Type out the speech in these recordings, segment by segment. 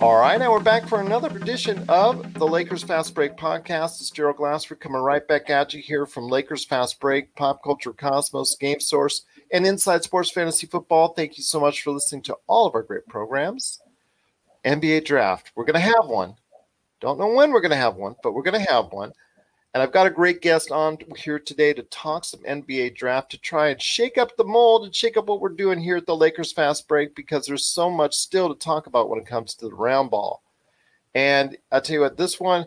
All right, now we're back for another edition of the Lakers Fast Break podcast. It's Gerald Glassford coming right back at you here from Lakers Fast Break, Pop Culture Cosmos, Game Source, and Inside Sports Fantasy Football. Thank you so much for listening to all of our great programs. NBA Draft. We're going to have one. Don't know when we're going to have one, but we're going to have one. And I've got a great guest on here today to talk some NBA Draft, to try and shake up the mold and shake up what we're doing here at the Lakers Fast Break, because there's so much still to talk about when it comes to the round ball. And I'll tell you what, this one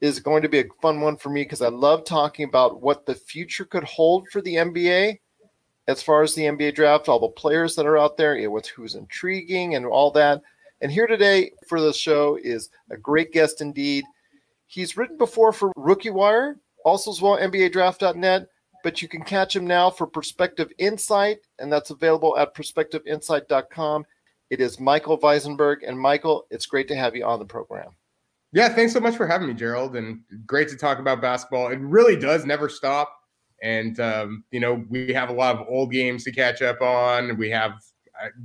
is going to be a fun one for me, because I love talking about what the future could hold for the NBA as far as the NBA Draft, all the players that are out there, with who's intriguing and all that. And here today for the show is a great guest indeed. He's written before for Rookie Wire, also as well NBADraft.net, but you can catch him now for Perspective Insight, and that's available at PerspectiveInsight.com. It is Michael Visenberg. And Michael, it's great to have you on the program. Yeah, thanks so much for having me, Gerald, and great to talk about basketball. It really does never stop, and we have a lot of old games to catch up on. We have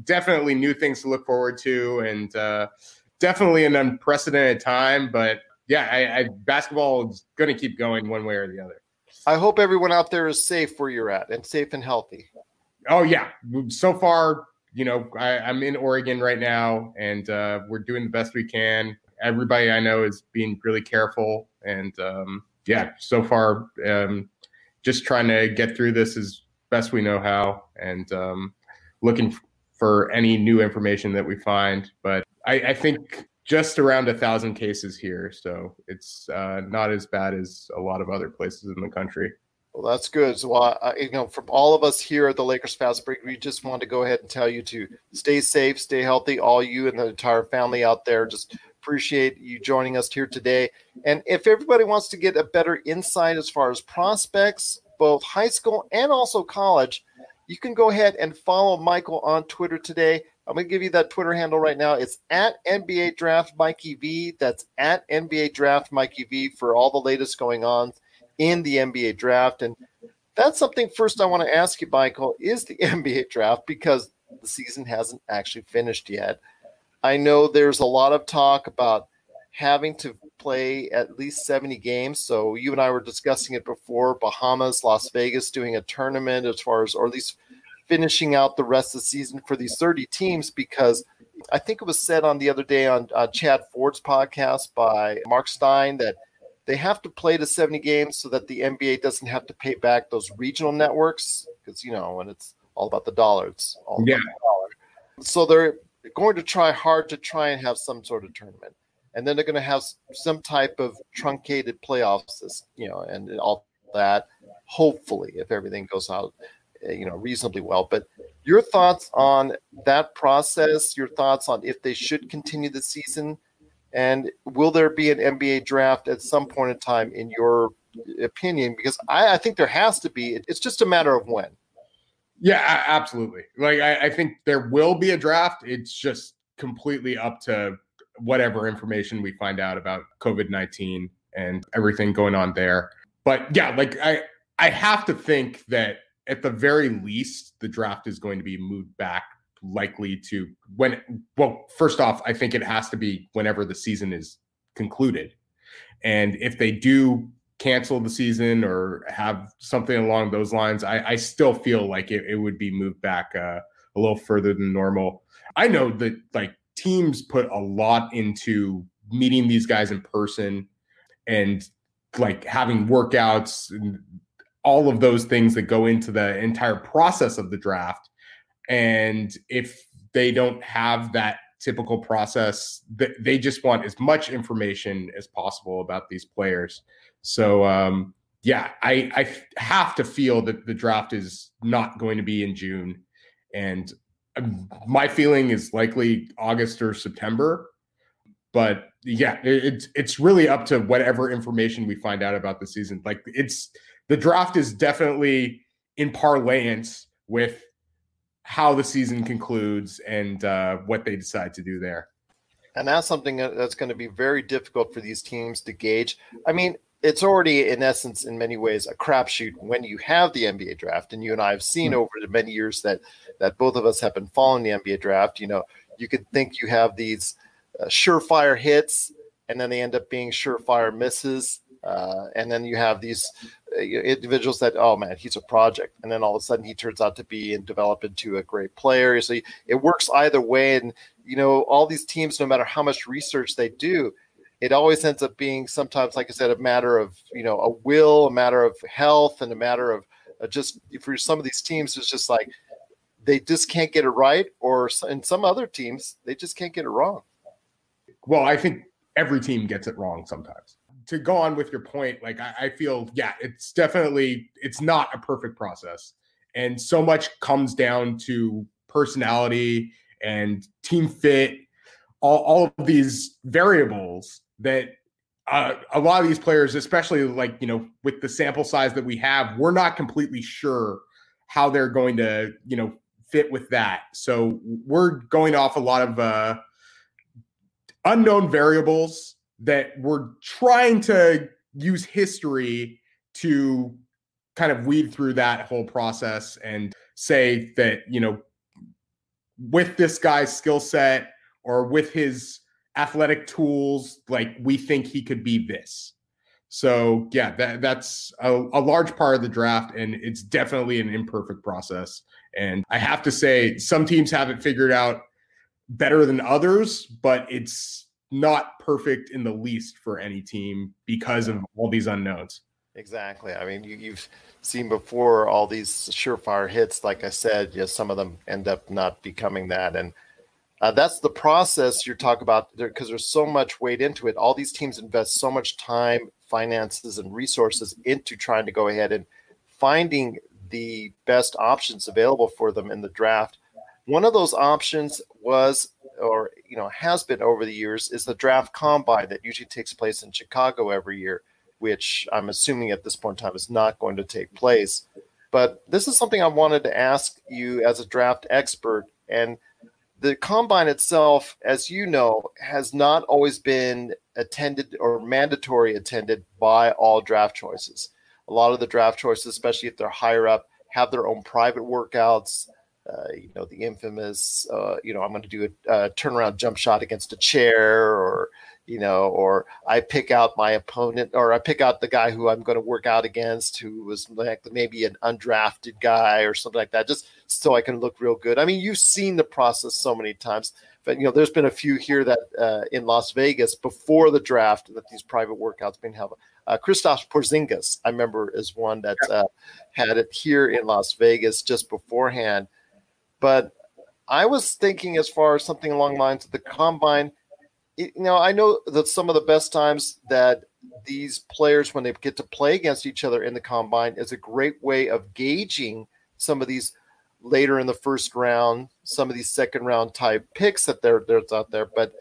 definitely new things to look forward to, and definitely an unprecedented time, but yeah, basketball is going to keep going one way or the other. I hope everyone out there is safe where you're at and safe and healthy. Oh, yeah. So far, I'm in Oregon right now, and we're doing the best we can. Everybody I know is being really careful. And, so far, just trying to get through this as best we know how, and looking for any new information that we find. But I think just around 1,000 cases here, so it's not as bad as a lot of other places in the country. Well, that's good. So, from all of us here at the Lakers Fast Break, we just want to go ahead and tell you to stay safe, stay healthy, all you and the entire family out there. Just appreciate you joining us here today. And if everybody wants to get a better insight as far as prospects, both high school and also college, you can go ahead and follow Michael on Twitter today. I'm going to give you that Twitter handle right now. It's at NBA Draft Mikey V. That's at NBA Draft Mikey V for all the latest going on in the NBA Draft. And that's something first I want to ask you, Michael, is the NBA Draft, because the season hasn't actually finished yet. I know there's a lot of talk about having to play at least 70 games. So you and I were discussing it before, Bahamas, Las Vegas, doing a tournament as far as, or at least finishing out the rest of the season for these 30 teams, because I think it was said on the other day on Chad Ford's podcast by Mark Stein that they have to play to 70 games so that the NBA doesn't have to pay back those regional networks, because, when it's all about the dollar, it's all about the dollar. So they're going to try hard to try and have some sort of tournament. And then they're going to have some type of truncated playoffs, and all that, hopefully, if everything goes out reasonably well. But your thoughts on that process, your thoughts on if they should continue the season, and will there be an NBA draft at some point in time, in your opinion? Because I think there has to be. It's just a matter of when. Yeah, absolutely. Like, I think there will be a draft. It's just completely up to whatever information we find out about COVID-19 and everything going on there. But yeah, like I have to think that at the very least, the draft is going to be moved back, likely to when. Well, first off, I think it has to be whenever the season is concluded. And if they do cancel the season or have something along those lines, I still feel like it would be moved back a little further than normal. I know that teams put a lot into meeting these guys in person, and like having workouts and all of those things that go into the entire process of the draft. And if they don't have that typical process, they just want as much information as possible about these players. So, I have to feel that the draft is not going to be in June. And my feeling is likely August or September. But yeah, it's really up to whatever information we find out about the season. Like the draft is definitely in parlance with how the season concludes and what they decide to do there. And that's something that's going to be very difficult for these teams to gauge. I mean, it's already, in essence, in many ways, a crapshoot when you have the NBA draft. And you and I have seen over the many years that both of us have been following the NBA draft. You know, you could think you have these surefire hits, and then they end up being surefire misses. And then you have these individuals that, oh man, he's a project. And then all of a sudden he turns out to be and develop into a great player. So it works either way. And, you know, all these teams, no matter how much research they do, it always ends up being sometimes, like I said, a matter of, you know, a will, a matter of health, and a matter of just for some of these teams, it's just like they just can't get it right. Or in some other teams, they just can't get it wrong. Well, I think every team gets it wrong sometimes. To go on with your point, like I feel, yeah, it's definitely, it's not a perfect process. And so much comes down to personality and team fit, all of these variables that a lot of these players, especially like, you know, with the sample size that we have, we're not completely sure how they're going to, you know, fit with that. So we're going off a lot of unknown variables that we're trying to use history to kind of weed through that whole process and say that, you know, with this guy's skill set or with his athletic tools, like we think he could be this. So yeah, that's a large part of the draft, and it's definitely an imperfect process. And I have to say, some teams have it figured out better than others, but it's not perfect in the least for any team because of all these unknowns. Exactly. I mean, you've seen before all these surefire hits. Like I said, yes, some of them end up not becoming that. And that's the process you're talking about there, because there's so much weight into it. All these teams invest so much time, finances, and resources into trying to go ahead and finding the best options available for them in the draft. One of those options was, or you know, has been over the years, is the draft combine that usually takes place in Chicago every year, which I'm assuming at this point in time is not going to take place. But this is something I wanted to ask you as a draft expert. And the combine itself, as you know, has not always been attended or mandatory attended by all draft choices. A lot of the draft choices, especially if they're higher up, have their own private workouts. You know, the infamous, you know, I'm going to do a turnaround jump shot against a chair, or, you know, or I pick out my opponent, or I pick out the guy who I'm going to work out against, who was like maybe an undrafted guy or something like that, just so I can look real good. I mean, you've seen the process so many times, but, you know, there's been a few here that in Las Vegas before the draft that these private workouts been held. Kristaps Porzingis, I remember, is one that had it here in Las Vegas just beforehand. But I was thinking as far as something along the lines of the combine, you know, I know that some of the best times that these players, when they get to play against each other in the combine, is a great way of gauging some of these later in the first round, some of these second round type picks that there's out there. But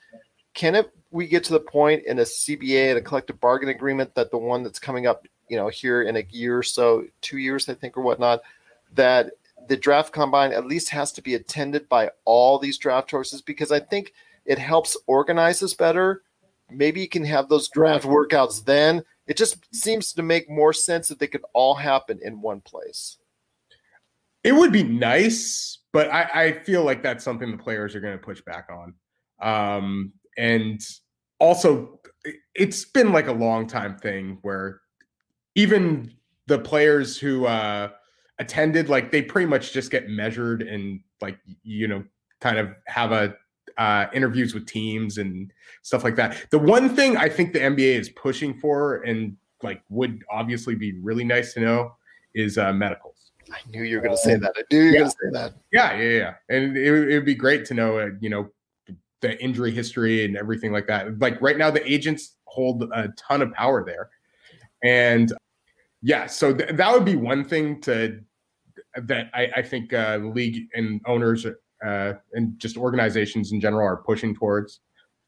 we get to the point in a CBA and a collective bargaining agreement that the one that's coming up, you know, here in a year or so, 2 years, I think, or whatnot, that the draft combine at least has to be attended by all these draft choices, because I think it helps organize this better. Maybe you can have those draft workouts then. It just seems to make more sense that they could all happen in one place. It would be nice, but I feel like that's something the players are going to push back on. And also, it's been like a long time thing where even the players who attended, like they pretty much just get measured and, like, you know, kind of have a interviews with teams and stuff like that. The one thing I think the NBA is pushing for, and like would obviously be really nice to know is medicals. I knew you were going to say that. Yeah. And it would be great to know, the injury history and everything like that. Like right now, the agents hold a ton of power there. And yeah, so that would be one thing that I think the league and owners and just organizations in general are pushing towards.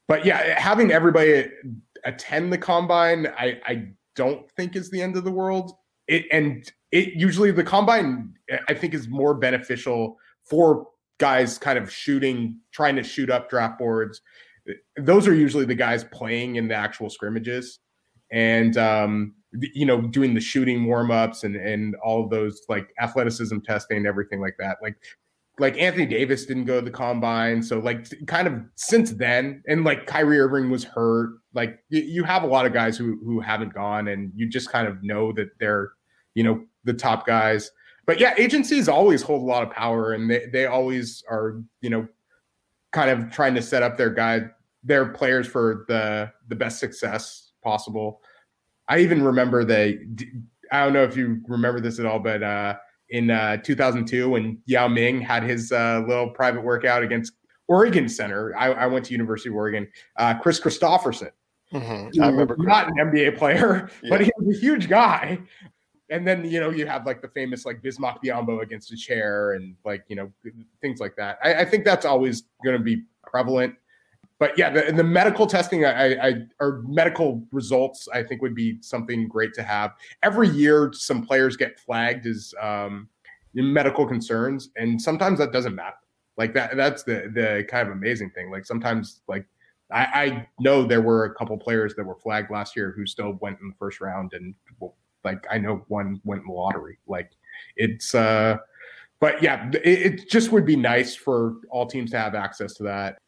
But yeah, having everybody attend the combine, I don't think is the end of the world. It usually the combine, I think, is more beneficial for guys kind of trying to shoot up draft boards. Those are usually the guys playing in the actual scrimmages and, doing the shooting warmups and all of those like athleticism testing and everything like that. Like Anthony Davis didn't go to the combine. So like kind of since then, and like Kyrie Irving was hurt. Like you have a lot of guys who haven't gone, and you just kind of know that they're, the top guys. But yeah, agencies always hold a lot of power, and they always are, kind of trying to set up their players for the best success possible. I even remember I don't know if you remember this at all, but in 2002 when Yao Ming had his little private workout against Oregon Center, I went to University of Oregon, Chris Christopherson. Mm-hmm. I remember not an NBA player, but he was a huge guy. And then, you have like the famous like Bismack Biyombo against a chair and like, things like that. I think that's always going to be prevalent. But yeah, the medical testing or medical results, I think would be something great to have. Every year, some players get flagged as medical concerns. And sometimes that doesn't matter. Like that's the kind of amazing thing. Like sometimes like I know there were a couple players that were flagged last year who still went in the first round and I know one went in the lottery. Like it's, but yeah, it just would be nice for all teams to have access to that.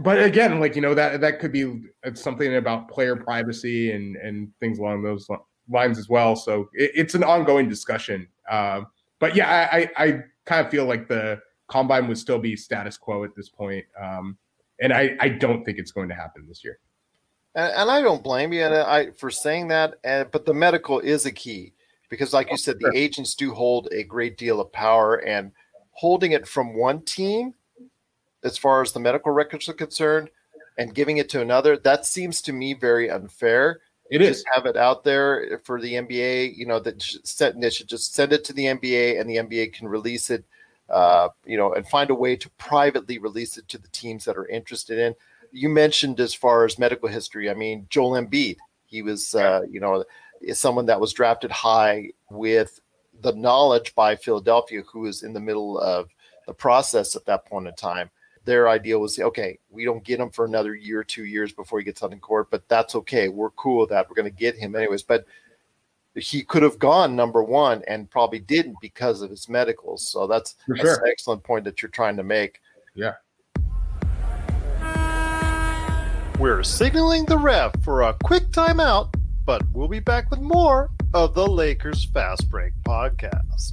But again, like, that could be something about player privacy and things along those lines as well. So it's an ongoing discussion. But yeah, I kind of feel like the combine would still be status quo at this point. And I don't think it's going to happen this year. And I don't blame you for saying that, but the medical is a key because, like you said, the agents do hold a great deal of power, and holding it from one team as far as the medical records are concerned and giving it to another, that seems to me very unfair. It is. Just have it out there for the NBA, they should just send it to the NBA, and the NBA can release it, and find a way to privately release it to the teams that are interested in. You mentioned as far as medical history, I mean, Joel Embiid, he was, someone that was drafted high with the knowledge by Philadelphia, who was in the middle of the process at that point in time. Their idea was, okay, we don't get him for another year, 2 years before he gets on in court, but that's okay. We're cool with that. We're going to get him anyways. But he could have gone number one and probably didn't because of his medicals. So that's an excellent point that you're trying to make. Yeah. We're signaling the ref for a quick timeout, but we'll be back with more of the Lakers Fast Break podcast.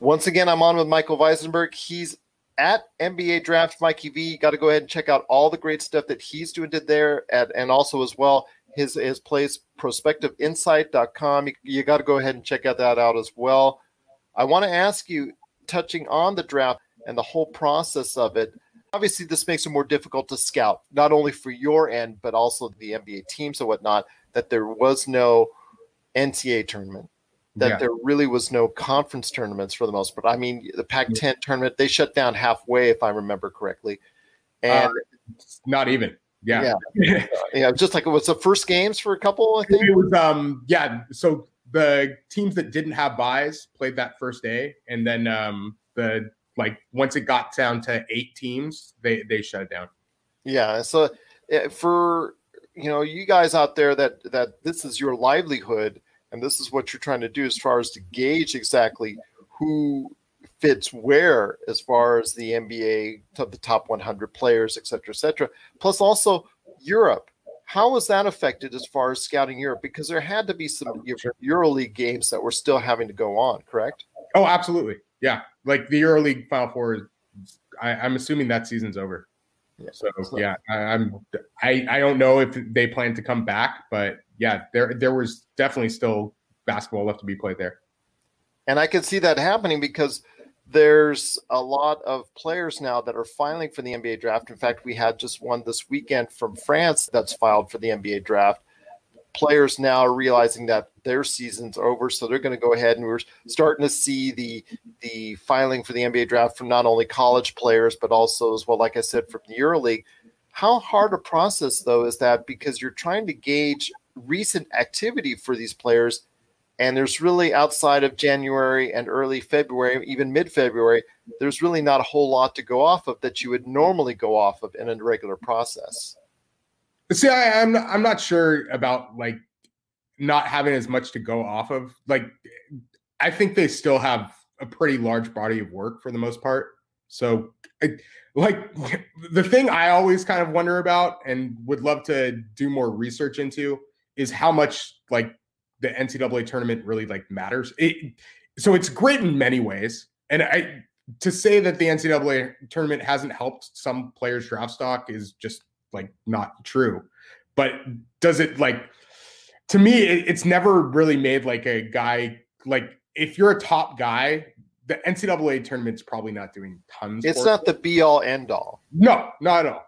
Once again, I'm on with Michael Visenberg. He's at NBA Draft Mikey V. You got to go ahead and check out all the great stuff that he's doing there and also as well his place, PerspectiveInsight.com. You got to go ahead and check that out as well. I want to ask you, touching on the draft and the whole process of it, obviously, this makes it more difficult to scout, not only for your end, but also the NBA teams and whatnot, that there was no NCAA tournament, that there really was no conference tournaments for the most part. I mean, the Pac-10 tournament, they shut down halfway, if I remember correctly. And not even. Yeah. Just like it was the first games for a couple, I think. It was, so the teams that didn't have buys played that first day, and then once it got down to 8 teams, they shut it down. Yeah. So for you know, you guys out there that this is your livelihood and this is what you're trying to do as far as to gauge exactly who fits where as far as the NBA, to the top 100 players, et cetera, plus also Europe. How was that affected as far as scouting Europe? Because there had to be some EuroLeague games that were still having to go on, correct? Oh, absolutely. Yeah. Like the EuroLeague Final Four, I'm assuming that season's over. Yeah. So yeah, I don't know if they plan to come back, but yeah, there was definitely still basketball left to be played there. And I can see that happening because there's a lot of players now that are filing for the NBA draft. In fact, we had just one this weekend from France that's filed for the NBA draft. Players now are realizing that their season's over, so they're going to go ahead, and we're starting to see the filing for the NBA draft from not only college players, but also as well, like I said, from the EuroLeague. How hard a process, though, is that? Because you're trying to gauge recent activity for these players, and there's really, outside of January and early February, even mid-February, there's really not a whole lot to go off of that you would normally go off of in a regular process. See, I'm not sure about, like, not having as much to go off of. Like, I think they still have a pretty large body of work for the most part. So, the thing I always kind of wonder about and would love to do more research into is how much, like, the NCAA tournament really, like, matters. So it's great in many ways. And to say that the NCAA tournament hasn't helped some players' draft stock is just, like, not true. But does it, like, to me, it's never really made, like, a guy, like, if you're a top guy, the NCAA tournament's probably not doing tons. It's not the be all end all. No, not at all.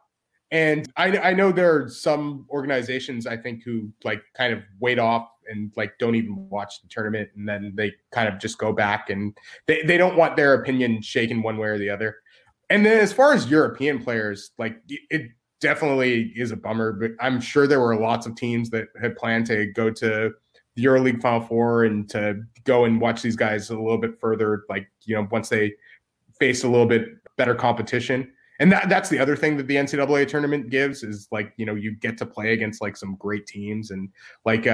And I know there are some organizations, I think, who, like, kind of wait off and, like, don't even watch the tournament. And then they kind of just go back and they don't want their opinion shaken one way or the other. And then as far as European players, like, it definitely is a bummer, but I'm sure there were lots of teams that had planned to go to the EuroLeague Final Four and to go and watch these guys a little bit further, like, you know, once they face a little bit better competition. And that's the other thing that the NCAA tournament gives is, like, you know, you get to play against, like, some great teams. And, like,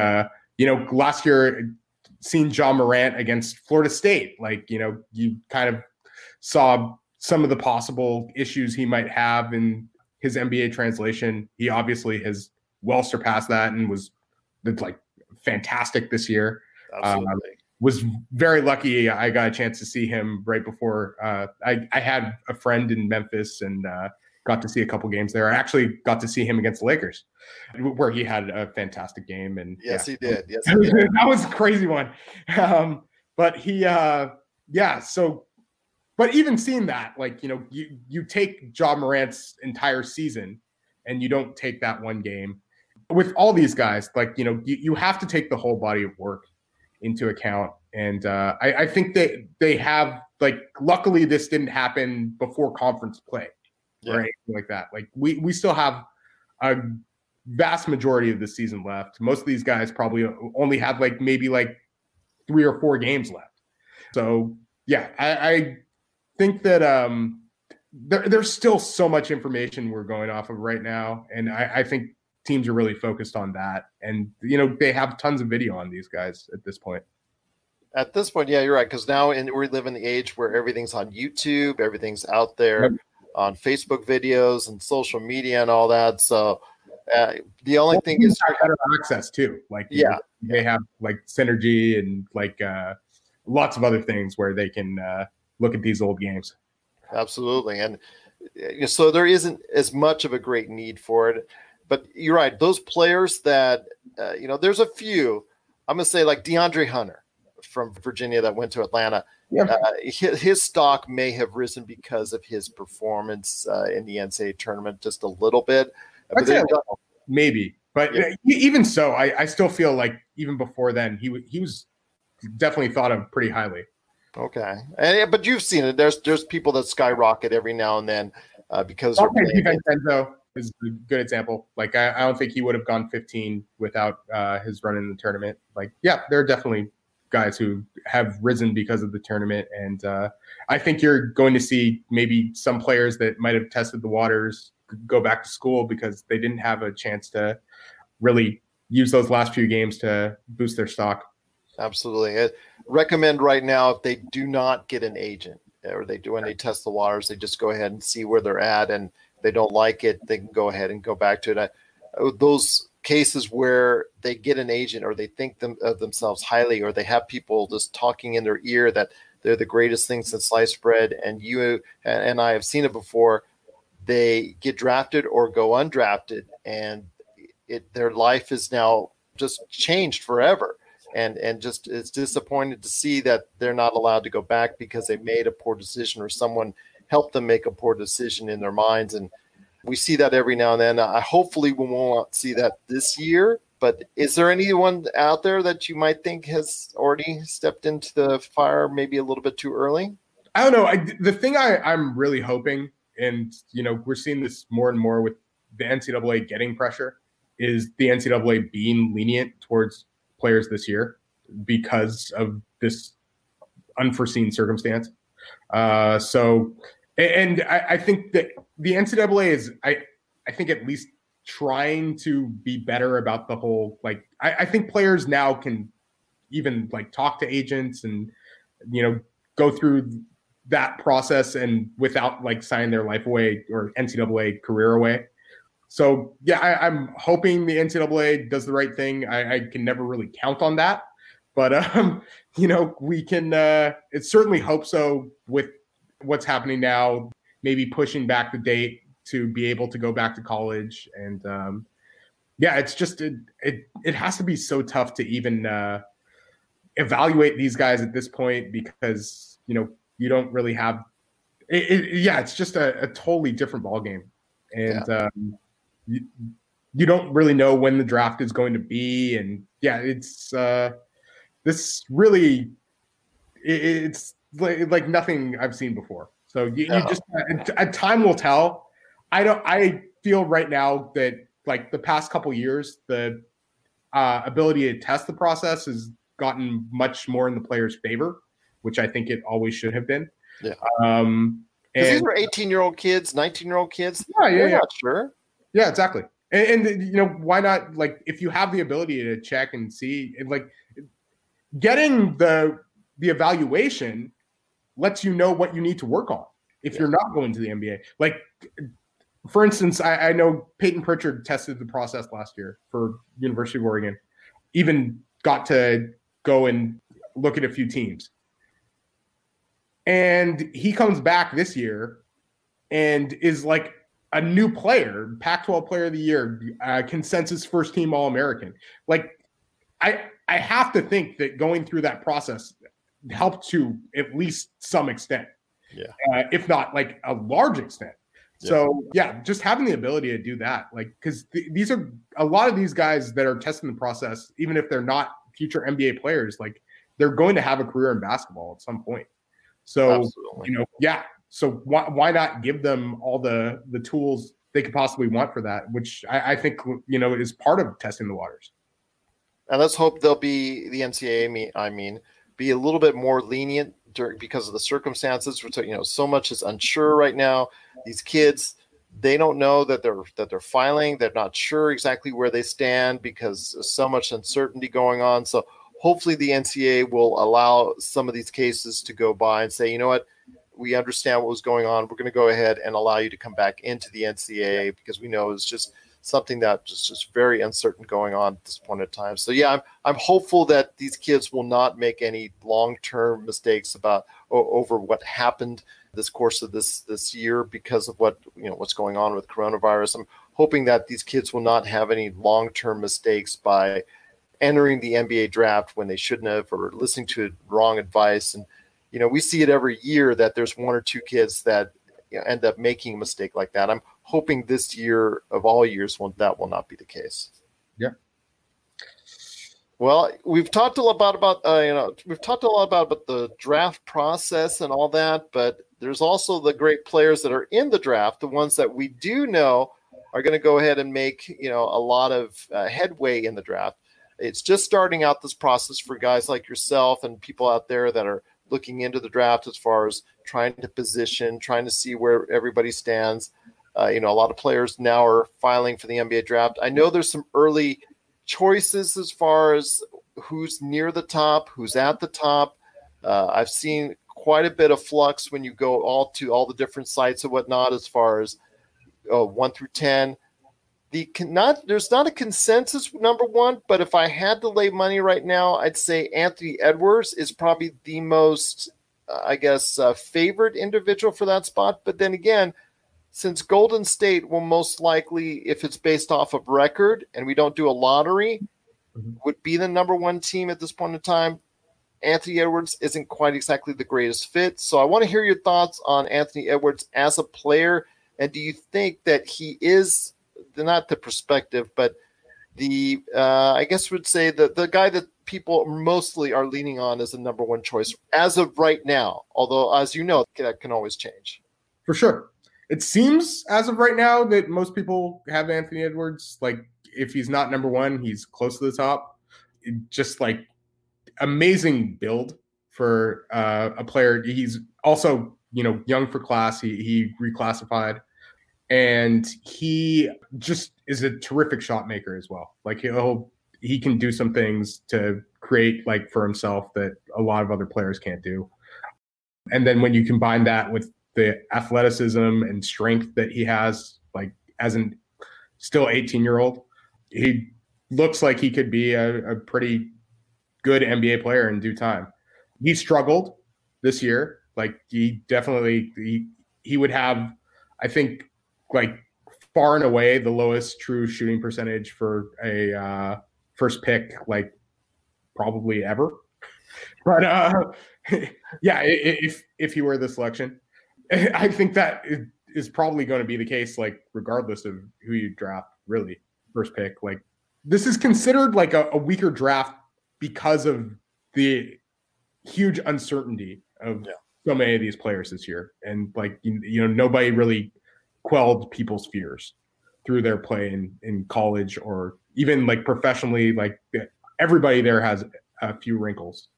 you know, last year, seeing Ja Morant against Florida State, like, you know, you kind of saw some of the possible issues he might have in his NBA translation. He obviously has well surpassed that and was, like, fantastic this year. Absolutely. Was very lucky I got a chance to see him right before I had a friend in Memphis and got to see a couple games there. I actually got to see him against the Lakers, where he had a fantastic game. And yes, yeah, he did. Yes, he did. That was a crazy one. But he, yeah. So, but even seeing that, like, you know, you take Ja Morant's entire season, and you don't take that one game. With all these guys, like, you know, you have to take the whole body of work into account. And I think that they have, like, luckily this didn't happen before conference play. Yeah. Or anything like that. Like, we still have a vast majority of the season left. Most of these guys probably only have, like, maybe, like, 3 or 4 games left. So yeah, I think that there's still so much information we're going off of right now. And I think teams are really focused on that. And, you know, they have tons of video on these guys at this point. Yeah, you're right. Because now we live in the age where everything's on YouTube, everything's out there. Yep. On Facebook videos and social media and all that. So the only thing is better access too. Like, yeah, they have, like, Synergy and, like, lots of other things where they can look at these old games. Absolutely. And so there isn't as much of a great need for it, but you're right. Those players that, you know, there's a few, I'm going to say, like DeAndre Hunter from Virginia that went to Atlanta. Yeah. His stock may have risen because of his performance in the NCAA tournament just a little bit. But maybe. But yeah. Even so, I still feel like even before then, he was definitely thought of pretty highly. Okay. But you've seen it. There's people that skyrocket every now and then because – Vincenzo is a good example. Like, I don't think he would have gone 15 without his run in the tournament. Like, yeah, there are definitely – guys who have risen because of the tournament. And I think you're going to see maybe some players that might have tested the waters go back to school because they didn't have a chance to really use those last few games to boost their stock. Absolutely. I recommend right now, if they do not get an agent or they do any test the waters, they just go ahead and see where they're at. And if they don't like it, they can go ahead and go back to it. Those cases where they get an agent or they think of themselves highly, or they have people just talking in their ear that they're the greatest thing since sliced bread, and you and I have seen it before, they get drafted or go undrafted, and their life is now just changed forever. And just it's disappointed to see that they're not allowed to go back because they made a poor decision or someone helped them make a poor decision in their minds. And we see that every now and then. Hopefully we won't see that this year, but is there anyone out there that you might think has already stepped into the fire maybe a little bit too early? I don't know. The thing I'm really hoping, and you know, we're seeing this more and more with the NCAA getting pressure, is the NCAA being lenient towards players this year because of this unforeseen circumstance. So I think that the NCAA is, I think, at least trying to be better about the whole, like, I think players now can even like talk to agents and, you know, go through that process and without like signing their life away or NCAA career away. So yeah, I'm hoping the NCAA does the right thing. I can never really count on that, but you know, we can, it certainly hope so with what's happening now, maybe pushing back the date to be able to go back to college. And yeah, it's just, it has to be so tough to even evaluate these guys at this point, because, you know, you don't really have it. Yeah. It's just a totally different ballgame. And yeah, you don't really know when the draft is going to be. And yeah, it's this really, it's like nothing I've seen before. So you just, time will tell. I feel right now that like the past couple years, the ability to test the process has gotten much more in the player's favor, which I think it always should have been. Yeah. And these are 18-year-old kids, 19-year-old kids. Yeah. Not sure. Yeah, exactly. And you know, why not? Like, if you have the ability to check and see, and like getting the evaluation lets you know what you need to work on if you're not going to the NBA. Like, for instance, I know Peyton Pritchard tested the process last year for University of Oregon, even got to go and look at a few teams. And he comes back this year and is like a new player, Pac-12 Player of the Year, consensus first team All-American. Like, I have to think that going through that process helped to at least some extent, if not like a large extent. Yeah. So yeah, just having the ability to do that, like, because these are a lot of these guys that are testing the process, even if they're not future NBA players, like they're going to have a career in basketball at some point. So, Absolutely. You know, yeah. So why not give them all the tools they could possibly want for that, which I think, you know, is part of testing the waters. And let's hope they'll be the NCAA, be a little bit more lenient because of the circumstances. You know, so much is unsure right now. These kids, they don't know that they're filing. They're not sure exactly where they stand because there's so much uncertainty going on. So hopefully the NCAA will allow some of these cases to go by and say, you know what, we understand what was going on. We're going to go ahead and allow you to come back into the NCAA because we know it's just something that just very uncertain going on at this point in time. So yeah, I'm hopeful that these kids will not make any long-term mistakes over what happened this course of this year because of what, you know, what's going on with coronavirus. I'm hoping that these kids will not have any long-term mistakes by entering the NBA draft when they shouldn't have, or listening to wrong advice. And, you know, we see it every year that there's one or two kids that, you know, end up making a mistake like that. I'm hoping this year of all years that will not be the case. Yeah. Well, we've talked a lot about the draft process and all that, but there's also the great players that are in the draft, the ones that we do know are going to go ahead and make, you know, a lot of headway in the draft. It's just starting out this process for guys like yourself and people out there that are looking into the draft as far as trying to position, trying to see where everybody stands. You know, a lot of players now are filing for the NBA draft. I know there's some early choices as far as who's near the top, who's at the top. I've seen quite a bit of flux when you go to all the different sites and whatnot as far as 1 through 10. There's not a consensus number one, but if I had to lay money right now, I'd say Anthony Edwards is probably the most, favored individual for that spot. But then again, since Golden State will most likely, if it's based off of record and we don't do a lottery, would be the number one team at this point in time, Anthony Edwards isn't quite exactly the greatest fit. So I want to hear your thoughts on Anthony Edwards as a player. And do you think that he is... not the perspective, but the would say that the guy that people mostly are leaning on is the number one choice as of right now, although as you know that can always change. For sure, it seems as of right now that most people have Anthony Edwards. Like, if he's not number one, he's close to the top. Just like amazing build for a player. He's also, young for class. He reclassified. And he just is a terrific shot maker as well. Like he can do some things to create like for himself that a lot of other players can't do. And then when you combine that with the athleticism and strength that he has, like as an still 18-year-old, he looks like he could be a pretty good NBA player in due time. He struggled this year. Like he would have, I think, like far and away the lowest true shooting percentage for a first pick, like probably ever. But yeah, if he were the selection, I think that is probably going to be the case, like regardless of who you draft, really first pick. Like this is considered like a weaker draft because of the huge uncertainty of so many of these players this year. And like, nobody really quelled people's fears through their play in college or even like professionally. Like everybody there has a few wrinkles,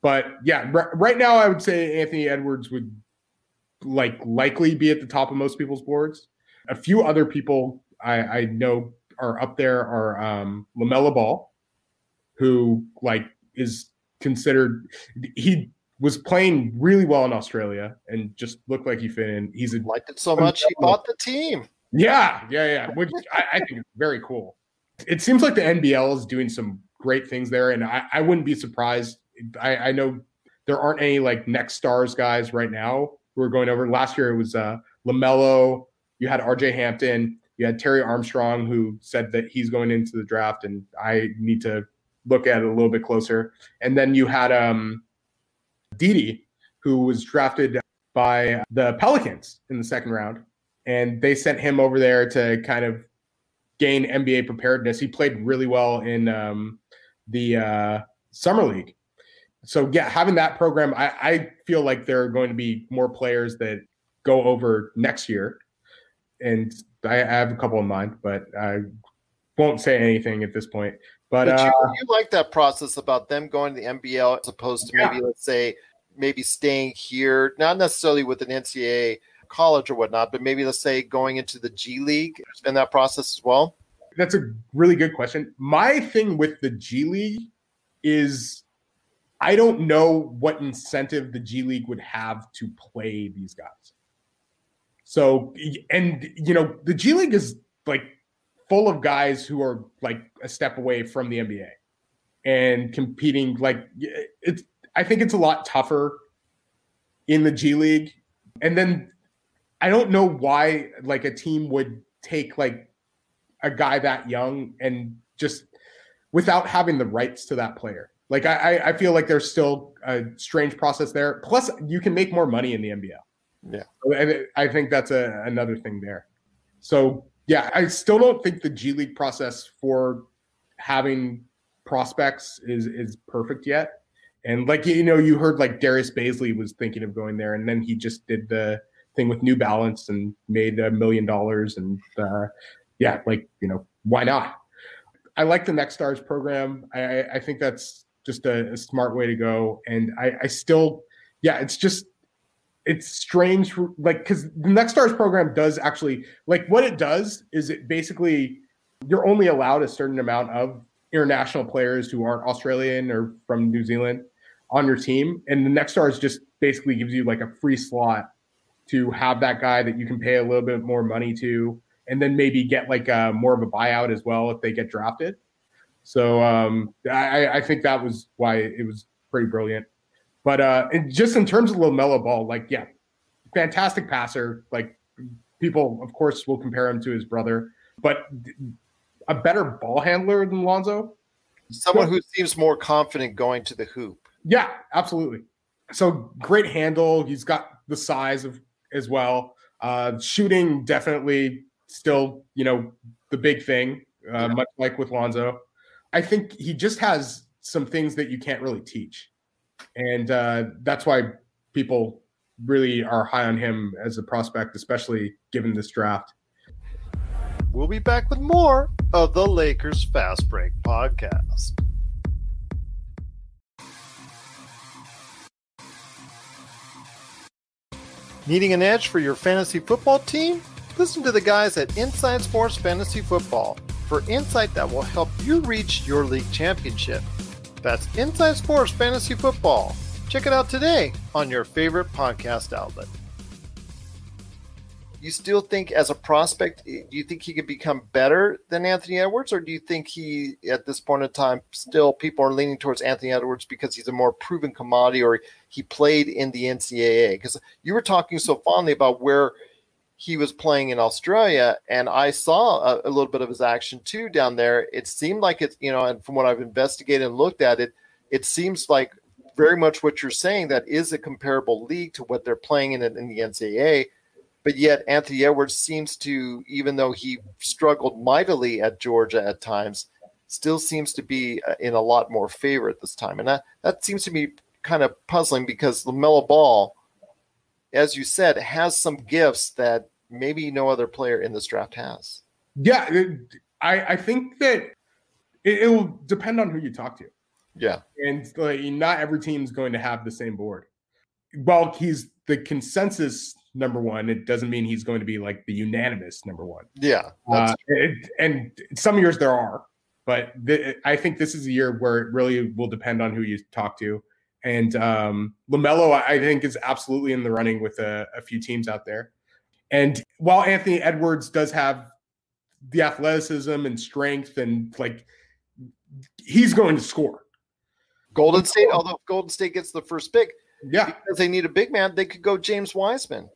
but yeah, right now I would say Anthony Edwards would likely be at the top of most people's boards. A few other people I know are up there are LaMelo Ball, who like is considered, he was playing really well in Australia and just looked like he fit in. He's liked it so much he bought the team. Yeah. Which I think is very cool. It seems like the NBL is doing some great things there, and I wouldn't be surprised. I know there aren't any like next stars guys right now who are going over. Last year it was LaMelo. You had RJ Hampton. You had Terry Armstrong, who said that he's going into the draft, and I need to look at it a little bit closer. And then you had Didi, who was drafted by the Pelicans in the second round, and they sent him over there to kind of gain NBA preparedness. He played really well in the Summer League. So, yeah, having that program, I feel like there are going to be more players that go over next year, and I have a couple in mind, but I won't say anything at this point. But you like that process about them going to the NBL as opposed to maybe, let's say, maybe staying here, not necessarily with an NCAA college or whatnot, but maybe, let's say, going into the G League in that process as well? That's a really good question. My thing with the G League is I don't know what incentive the G League would have to play these guys. So, and, the G League is like full of guys who are like a step away from the NBA and competing. Like I think it's a lot tougher in the G League. And then I don't know why like a team would take like a guy that young and just without having the rights to that player. Like I feel like there's still a strange process there. Plus you can make more money in the NBL. Yeah. And I think that's another thing there. So yeah, I still don't think the G League process for having prospects is perfect yet. And like, you heard like Darius Bazley was thinking of going there, and then he just did the thing with New Balance and made $1 million. And why not? I like the Next Stars program. I think that's just a smart way to go. And I still, it's just, it's strange, like, because the Next Stars program does actually, like, what it does is it basically, you're only allowed a certain amount of international players who aren't Australian or from New Zealand on your team. And the next stars just basically gives you like a free slot to have that guy that you can pay a little bit more money to, and then maybe get like a, more of a buyout as well if they get drafted. So I think that was why it was pretty brilliant. But just in terms of LaMelo Ball, like, yeah, fantastic passer. Like, people, of course, will compare him to his brother, but a better ball handler than Lonzo. Someone who seems more confident going to the hoop. Yeah, absolutely. So great handle. He's got the size of as well. Shooting definitely still, you know, the big thing, much like with Lonzo. I think he just has some things that you can't really teach. And that's why people really are high on him as a prospect, especially given this draft. We'll be back with more of the Lakers Fast Break podcast. Needing an edge for your fantasy football team? Listen to the guys at Inside Sports Fantasy Football for insight that will help you reach your league championship. That's Inside Sports Fantasy Football. Check it out today on your favorite podcast outlet. You still think as a prospect, do you think he could become better than Anthony Edwards? Or do you think he, at this point in time, still people are leaning towards Anthony Edwards because he's a more proven commodity or he played in the NCAA? Because you were talking so fondly about where he was playing in Australia, and I saw a little bit of his action too down there. It seemed like it's, you know, and from what I've investigated and looked at it, it seems like very much what you're saying, that is a comparable league to what they're playing in the NCAA. But yet Anthony Edwards seems to, even though he struggled mightily at Georgia at times, still seems to be in a lot more favor at this time. And that seems to be kind of puzzling because LaMelo Ball, as you said, has some gifts that maybe no other player in this draft has. Yeah, I think that it will depend on who you talk to. Yeah. And like, not every team's going to have the same board. Well, he's the consensus number one. It doesn't mean he's going to be like the unanimous number one. Yeah. And some years there are, but I think this is a year where it really will depend on who you talk to. And LaMelo, I think, is absolutely in the running with a few teams out there. And while Anthony Edwards does have the athleticism and strength and like, he's going to score. Golden State, although Golden State gets the first pick, yeah, because they need a big man, they could go James Wiseman.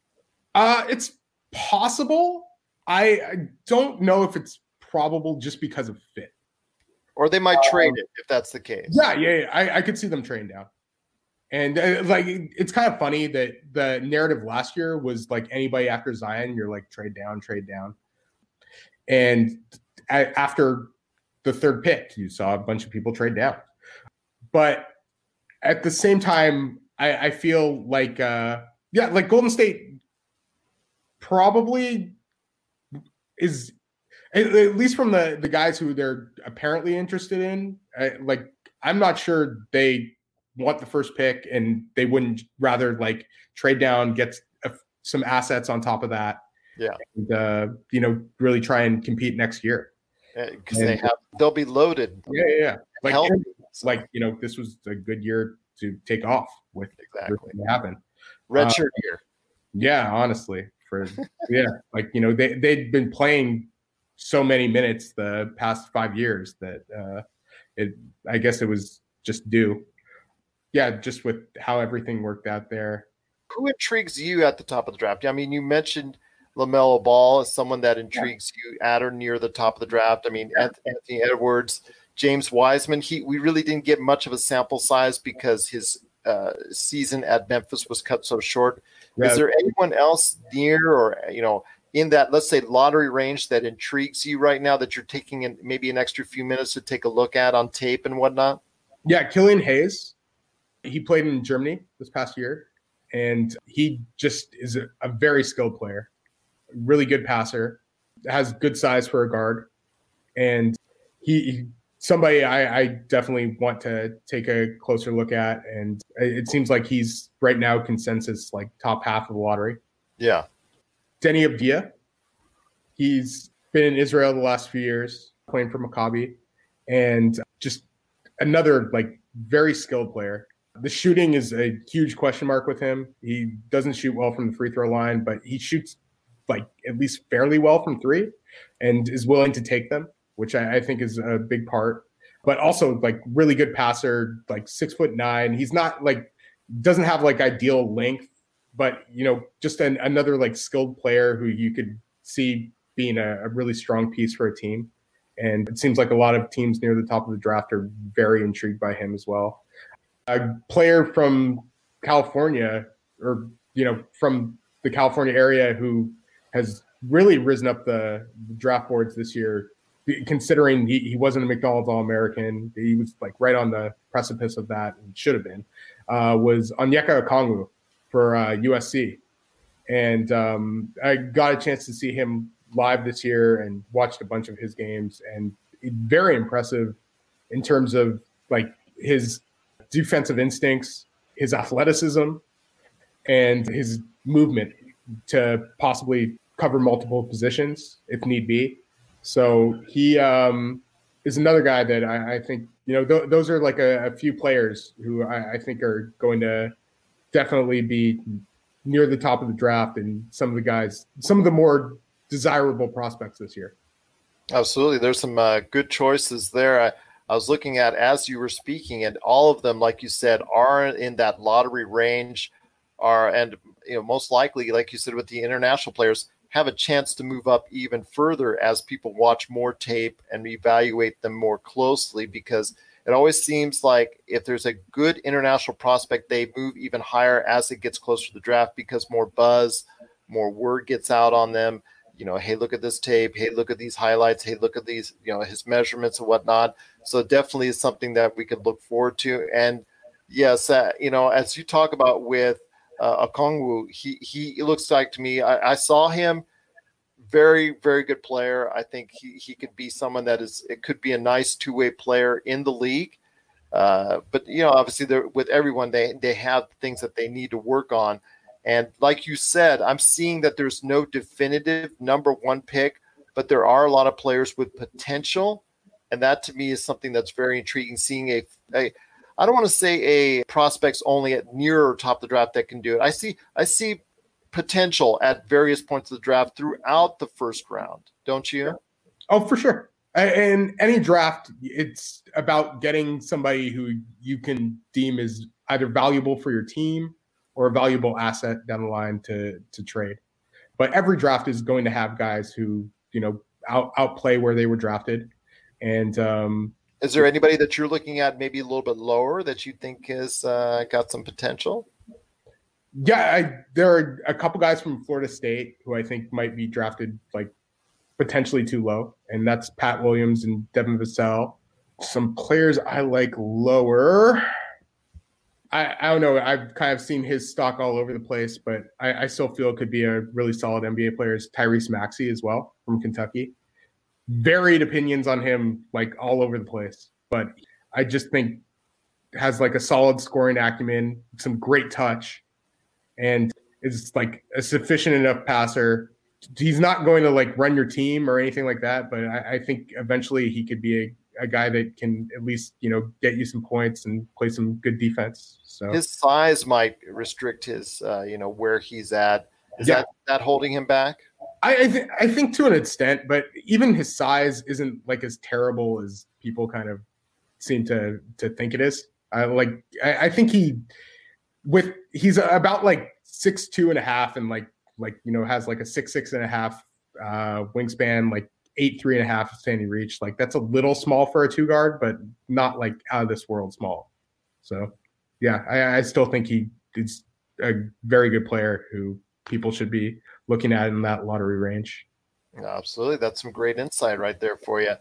It's possible. I don't know if it's probable just because of fit. Or they might trade it if that's the case. Yeah. I could see them trading down. And like, it's kind of funny that the narrative last year was like anybody after Zion, you're like trade down. And after the third pick, you saw a bunch of people trade down. But at the same time, I feel like, like Golden State probably is, at least from the guys who they're apparently interested in, like, I'm not sure they want the first pick and they wouldn't rather like trade down, get some assets on top of that. Yeah. And, really try and compete next year. Because they'll be loaded. Yeah. Like, this was a good year to take off with exactly what happened. Redshirt year. Yeah, honestly. They'd been playing so many minutes the past 5 years that I guess it was just due. Yeah, just with how everything worked out there. Who intrigues you at the top of the draft? I mean, you mentioned LaMelo Ball as someone that intrigues you at or near the top of the draft. I mean, Anthony Edwards, James Wiseman, we really didn't get much of a sample size because his season at Memphis was cut so short. Yeah. Is there anyone else near or, in that, let's say, lottery range that intrigues you right now that you're taking in maybe an extra few minutes to take a look at on tape and whatnot? Yeah, Killian Hayes. He played in Germany this past year, and he just is a very skilled player, really good passer, has good size for a guard, and he somebody I definitely want to take a closer look at. And it seems like he's right now consensus, like top half of the lottery. Yeah. Denny Abdia. He's been in Israel the last few years playing for Maccabi. And just another like very skilled player. The shooting is a huge question mark with him. He doesn't shoot well from the free throw line, but he shoots like at least fairly well from three and is willing to take them, which I think is a big part, but also like really good passer, like 6'9". He's not like, doesn't have like ideal length, but you know, just another like skilled player who you could see being a really strong piece for a team. And it seems like a lot of teams near the top of the draft are very intrigued by him as well. A player from California, or, you know, from the California area, who has really risen up the draft boards this year, considering he wasn't a McDonald's All-American. He was like right on the precipice of that and should have been, was Onyeka Okongwu for USC. And I got a chance to see him live this year and watched a bunch of his games, and very impressive in terms of like his defensive instincts, his athleticism, and his movement to possibly cover multiple positions if need be. So he is another guy that I think, you know, those are like a few players who I think are going to definitely be near the top of the draft, and some of the guys, some of the more desirable prospects this year. Absolutely. There's some good choices there. I was looking at as you were speaking, and all of them, like you said, are in that lottery range, and you know, most likely, like you said, with the international players, have a chance to move up even further as people watch more tape and evaluate them more closely, because it always seems like if there's a good international prospect, they move even higher as it gets closer to the draft, because more buzz, more word gets out on them. You know, hey, look at this tape. Hey, look at these highlights. Hey, look at these, you know, his measurements and whatnot. So definitely is something that we could look forward to. And yes, you know, as you talk about with Okongwu, he looks like to me, I saw him, very, very good player. I think he could be someone that is, it could be a nice two-way player in the league. But, you know, obviously with everyone, they have things that they need to work on. And like you said, I'm seeing that there's no definitive number one pick, but there are a lot of players with potential. And that to me is something that's very intriguing, seeing a I don't want to say a prospects only at nearer top of the draft that can do it. I see potential at various points of the draft throughout the first round, don't you? Oh, for sure. And any draft, it's about getting somebody who you can deem is either valuable for your team or a valuable asset down the line to trade. But every draft is going to have guys who, you know, outplay where they were drafted. And is there anybody that you're looking at maybe a little bit lower that you think has got some potential? Yeah, there are a couple guys from Florida State who I think might be drafted like potentially too low. And that's Pat Williams and Devin Vassell. Some players I like lower. I don't know. I've kind of seen his stock all over the place, but I still feel it could be a really solid NBA player is Tyrese Maxey as well from Kentucky. Varied opinions on him, like all over the place, but I just think has like a solid scoring acumen, some great touch, and is like a sufficient enough passer. He's not going to like run your team or anything like that, but I think eventually he could be a guy that can at least, you know, get you some points and play some good defense. So his size might restrict his, you know, where he's at. Is that holding him back? I think to an extent, but even his size isn't like as terrible as people kind of seem to think it is. I think he's about like 6'2.5" and like, you know, has like a 6'6.5" wingspan, like 8'3.5" standing reach. Like that's a little small for a two guard, but not like out of this world small. So yeah, I still think he is a very good player who people should be looking at in that lottery range. Absolutely. That's some great insight right there for you.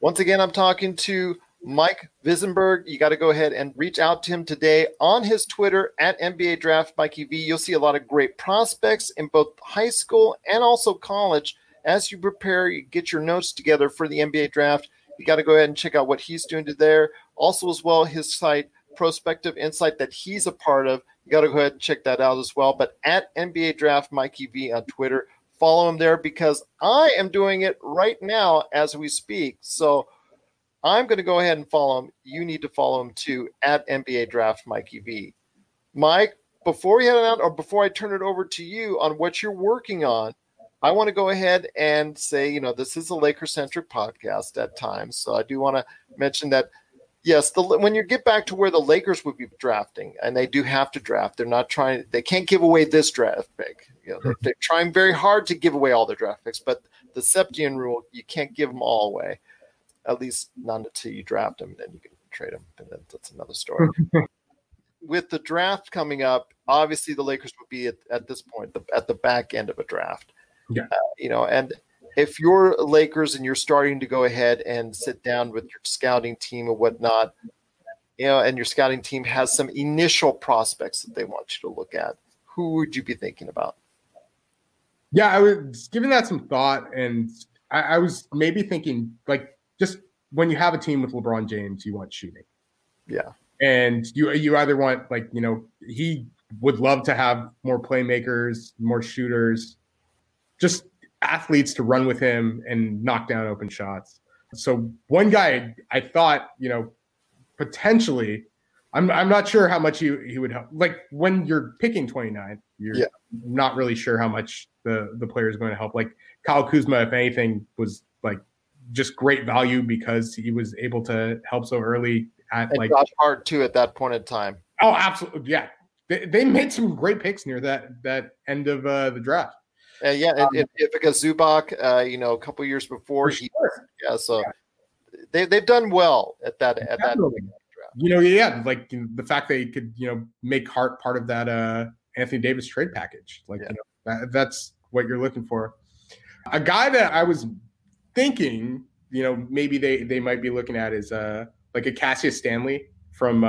Once again, I'm talking to Mike Visenberg. You got to go ahead and reach out to him today on his Twitter at NBA Draft Mikey V. You'll see a lot of great prospects in both high school and also college. As you prepare, you get your notes together for the NBA draft. You got to go ahead and check out what he's doing to there. Also as well, his site, Perspective Insight, that he's a part of. You got to go ahead and check that out as well. But at NBA Draft Mikey V on Twitter, follow him there because I am doing it right now as we speak. So I'm going to go ahead and follow him. You need to follow him too, at NBA Draft Mikey V. Mike, before we head out, or before I turn it over to you on what you're working on, I want to go ahead and say, you know, this is a Laker-centric podcast at times, so I do want to mention that, yes, when you get back to where the Lakers would be drafting, and they do have to draft, they're not trying, they can't give away this draft pick. You know, they're trying very hard to give away all their draft picks, but the Septian rule, you can't give them all away, at least not until you draft them, and then you can trade them, and then that's another story. With the draft coming up, obviously the Lakers would be at this point at the back end of a draft. Yeah, you know, and if you're Lakers and you're starting to go ahead and sit down with your scouting team and whatnot, you know, and your scouting team has some initial prospects that they want you to look at, who would you be thinking about? Yeah, I was giving that some thought, and I was maybe thinking, like, just when you have a team with LeBron James, you want shooting. Yeah. And you either want, like, you know, he would love to have more playmakers, more shooters, just athletes to run with him and knock down open shots. So one guy I thought, you know, potentially, I'm not sure how much he would help. Like, when you're picking 29, you're not really sure how much the player is going to help. Like Kyle Kuzma, if anything, was like just great value because he was able to help so early. And like Josh Hart too at that point in time. Oh, absolutely, yeah. They made some great picks near that end of the draft. Yeah, because Zubac, you know, a couple years before, they've done well at that that draft. You know, yeah, like the fact they could, you know, make Hart part of that Anthony Davis trade package. Like, you know, that's what you're looking for. A guy that I was thinking, you know, maybe they might be looking at is like a Cassius Stanley from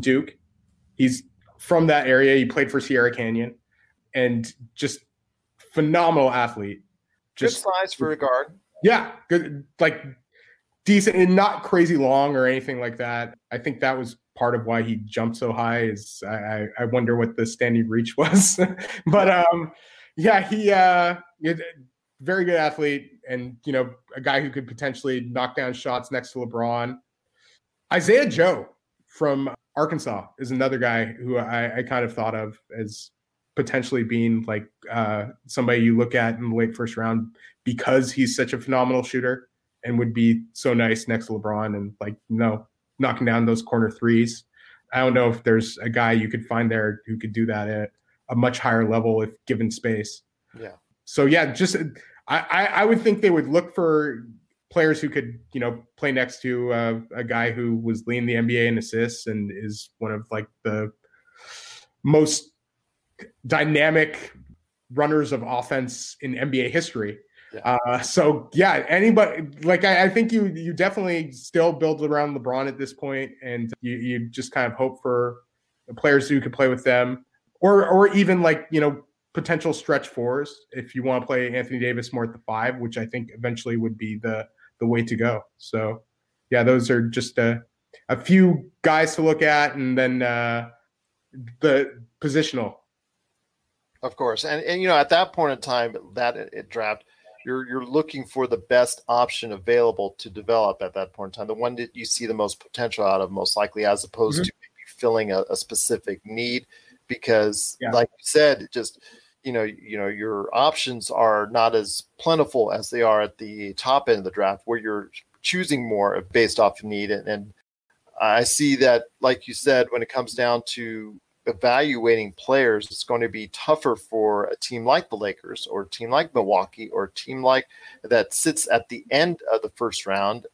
Duke. He's from that area. He played for Sierra Canyon, and just phenomenal athlete. Just good size for a guard. Yeah, good, like decent and not crazy long or anything like that. I think that was part of why he jumped so high. Is I wonder what the standing reach was, but yeah, he very good athlete, and, you know, a guy who could potentially knock down shots next to LeBron. Isaiah Joe from Arkansas is another guy who I kind of thought of as potentially being like somebody you look at in the late first round because he's such a phenomenal shooter and would be so nice next to LeBron and, like, you know, knocking down those corner threes. I don't know if there's a guy you could find there who could do that at a much higher level if given space. Yeah. So yeah, just I would think they would look for players who could, you know, play next to a guy who was leading the NBA in assists and is one of, like, the most dynamic runners of offense in NBA history. Yeah. So yeah, anybody, like, I think you definitely still build around LeBron at this point, and you just kind of hope for the players who could play with them, or even, like, you know, potential stretch fours if you want to play Anthony Davis more at the 5, which I think eventually would be the way to go. So yeah, those are just a few guys to look at, and then the positional. Of course. And you know, at that point in time, that it draft, you're looking for the best option available to develop at that point in time, the one that you see the most potential out of, most likely, as opposed to maybe filling a specific need, because like you said, it just, you know, your options are not as plentiful as they are at the top end of the draft, where you're choosing more based off of need. And I see that, like you said, when it comes down to evaluating players, it's going to be tougher for a team like the Lakers or a team like Milwaukee or a team like that sits at the end of the first round.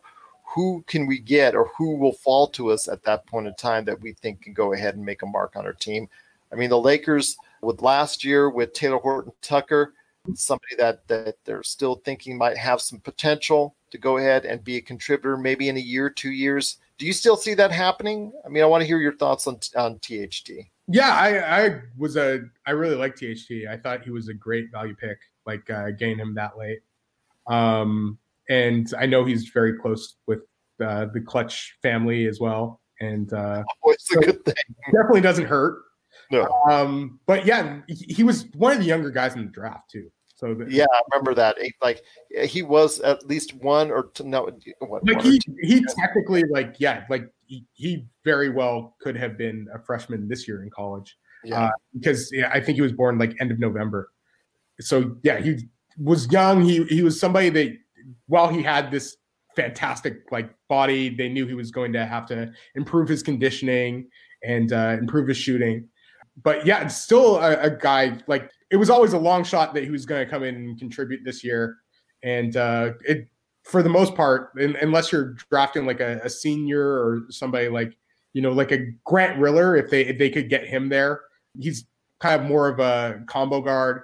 Who can we get, or who will fall to us at that point in time that we think can go ahead and make a mark on our team? I mean, the Lakers with last year with Taylor Horton Tucker, somebody that they're still thinking might have some potential to go ahead and be a contributor maybe in a year, 2 years. Do you still see that happening? I mean, I want to hear your thoughts on THT. Yeah, I really like THT. I thought he was a great value pick, like getting him that late. And I know he's very close with the Clutch family as well. And it's a good thing. Definitely doesn't hurt. No. But yeah, he was one of the younger guys in the draft too. So that, yeah, I remember that. Like he was at least one or two, no, what, like he technically like yeah, like he very well could have been a freshman this year in college. Yeah, because yeah, I think he was born like end of November. So yeah, he was young. He was somebody that while he had this fantastic like body, they knew he was going to have to improve his conditioning and improve his shooting. But yeah, it's still a guy like it was always a long shot that he was going to come in and contribute this year. And it for the most part, unless you're drafting like a senior or somebody like, you know, like a Grant Riller, if they could get him there, he's kind of more of a combo guard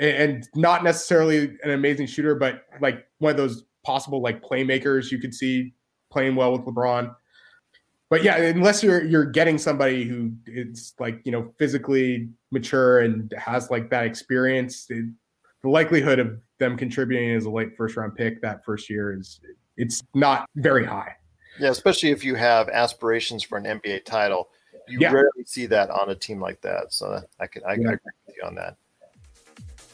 and not necessarily an amazing shooter, but like one of those possible like playmakers you could see playing well with LeBron. But yeah, unless you're getting somebody who is like, you know, physically mature and has like that experience, the likelihood of them contributing as a late first round pick that first year it's not very high. Yeah, especially if you have aspirations for an NBA title, you rarely see that on a team like that. So I agree with you on that.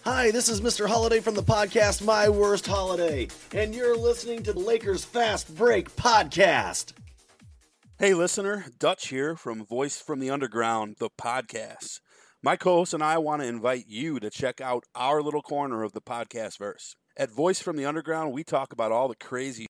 Hi, this is Mr. Holiday from the podcast My Worst Holiday, and you're listening to the Lakers Fast Break podcast. Hey, listener, Dutch here from Voice from the Underground, the podcast. My co-host and I want to invite you to check out our little corner of the podcast verse. At Voice from the Underground, we talk about all the crazy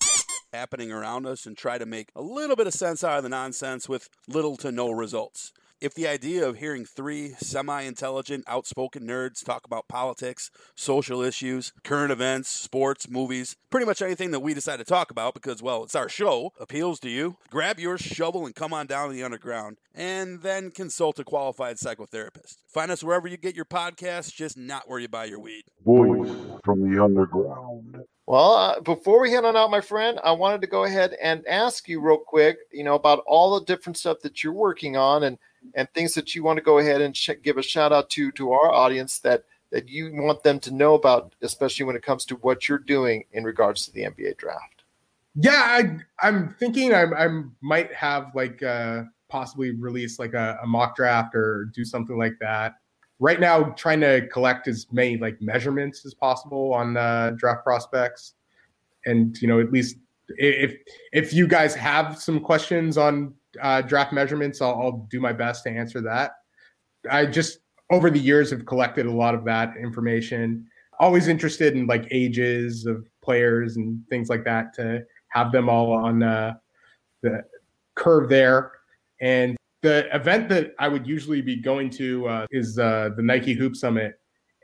happening around us and try to make a little bit of sense out of the nonsense with little to no results. If the idea of hearing three semi-intelligent, outspoken nerds talk about politics, social issues, current events, sports, movies, pretty much anything that we decide to talk about because, well, it's our show, appeals to you, grab your shovel and come on down to the underground, and then consult a qualified psychotherapist. Find us wherever you get your podcasts, just not where you buy your weed. Voice from the Underground. Well, before we head on out, my friend, I wanted to go ahead and ask you real quick, you know, about all the different stuff that you're working on and things that you want to go ahead and give a shout out to our audience that you want them to know about, especially when it comes to what you're doing in regards to the NBA draft. Yeah, I'm thinking I might have like possibly release like a mock draft or do something like that. Right now, trying to collect as many like measurements as possible on draft prospects, and you know, at least if you guys have some questions on draft measurements, I'll do my best to answer that. I just over the years have collected a lot of that information. Always interested in like ages of players and things like that to have them all on the curve there. And the event that I would usually be going to is the Nike Hoop Summit.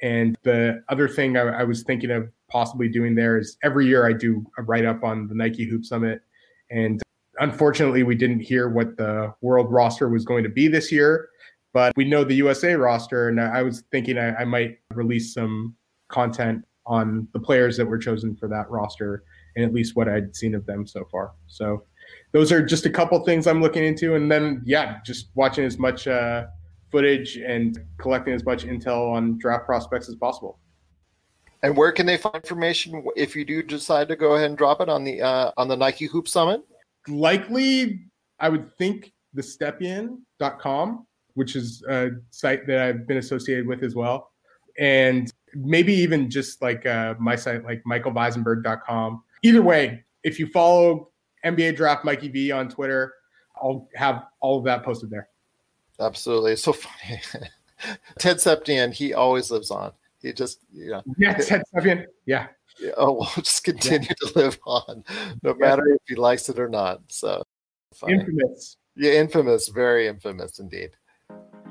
And the other thing I was thinking of possibly doing there is every year I do a write-up on the Nike Hoop Summit. And unfortunately, we didn't hear what the world roster was going to be this year, but we know the USA roster. And I was thinking I might release some content on the players that were chosen for that roster and at least what I'd seen of them so far. So those are just a couple things I'm looking into. And then, yeah, just watching as much footage and collecting as much intel on draft prospects as possible. And where can they find information if you do decide to go ahead and drop it on the Nike Hoop Summit? Likely, I would think, thestepien.com, which is a site that I've been associated with as well. And maybe even just like my site, like michaelvisenberg.com. Either way, if you follow NBA Draft Mikey V on Twitter, I'll have all of that posted there. Absolutely. It's so funny. Ted Septien, he always lives on. He just, yeah, Ted Septien. Yeah. Oh, we'll just continue to live on no matter if he likes it or not. So funny. Infamous. Yeah, infamous. Very infamous indeed.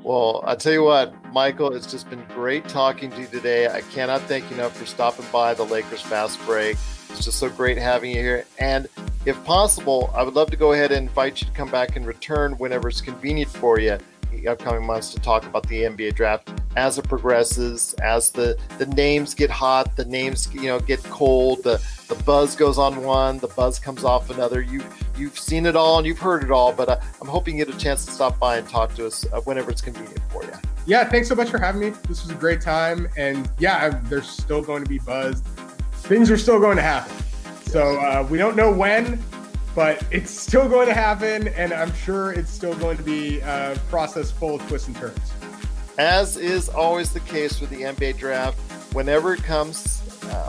Well, I'll tell you what, Michael, it's just been great talking to you today. I cannot thank you enough for stopping by the Lakers Fast Break. It's just so great having you here. And if possible, I would love to go ahead and invite you to come back and return whenever it's convenient for you in the upcoming months to talk about the NBA draft as it progresses, as the names get hot, the names get cold, the buzz goes on one, the buzz comes off another. You've seen it all and you've heard it all, but I'm hoping you get a chance to stop by and talk to us whenever it's convenient for you. Yeah, thanks so much for having me. This was a great time. And yeah, there's still going to be buzz. Things are still going to happen. So we don't know when, but it's still going to happen, and I'm sure it's still going to be a process full of twists and turns. As is always the case with the NBA draft, whenever it comes,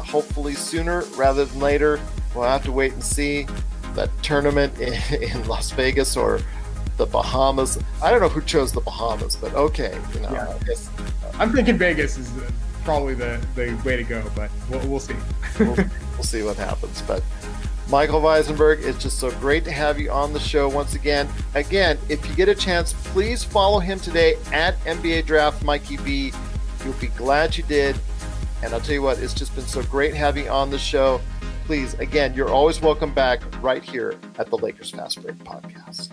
hopefully sooner rather than later. We'll have to wait and see. That tournament in Las Vegas or the Bahamas. I don't know who chose the Bahamas, but okay. You know, yeah. I guess, I'm thinking Vegas is probably the way to go, but we'll see. We'll see what happens. But Michael Visenberg, it's just so great to have you on the show once again. Again, if you get a chance, please follow him today at NBA Draft Mikey B. You'll be glad you did. And I'll tell you what, it's just been so great having you on the show. Please, again, you're always welcome back right here at the Lakers Fast Break Podcast.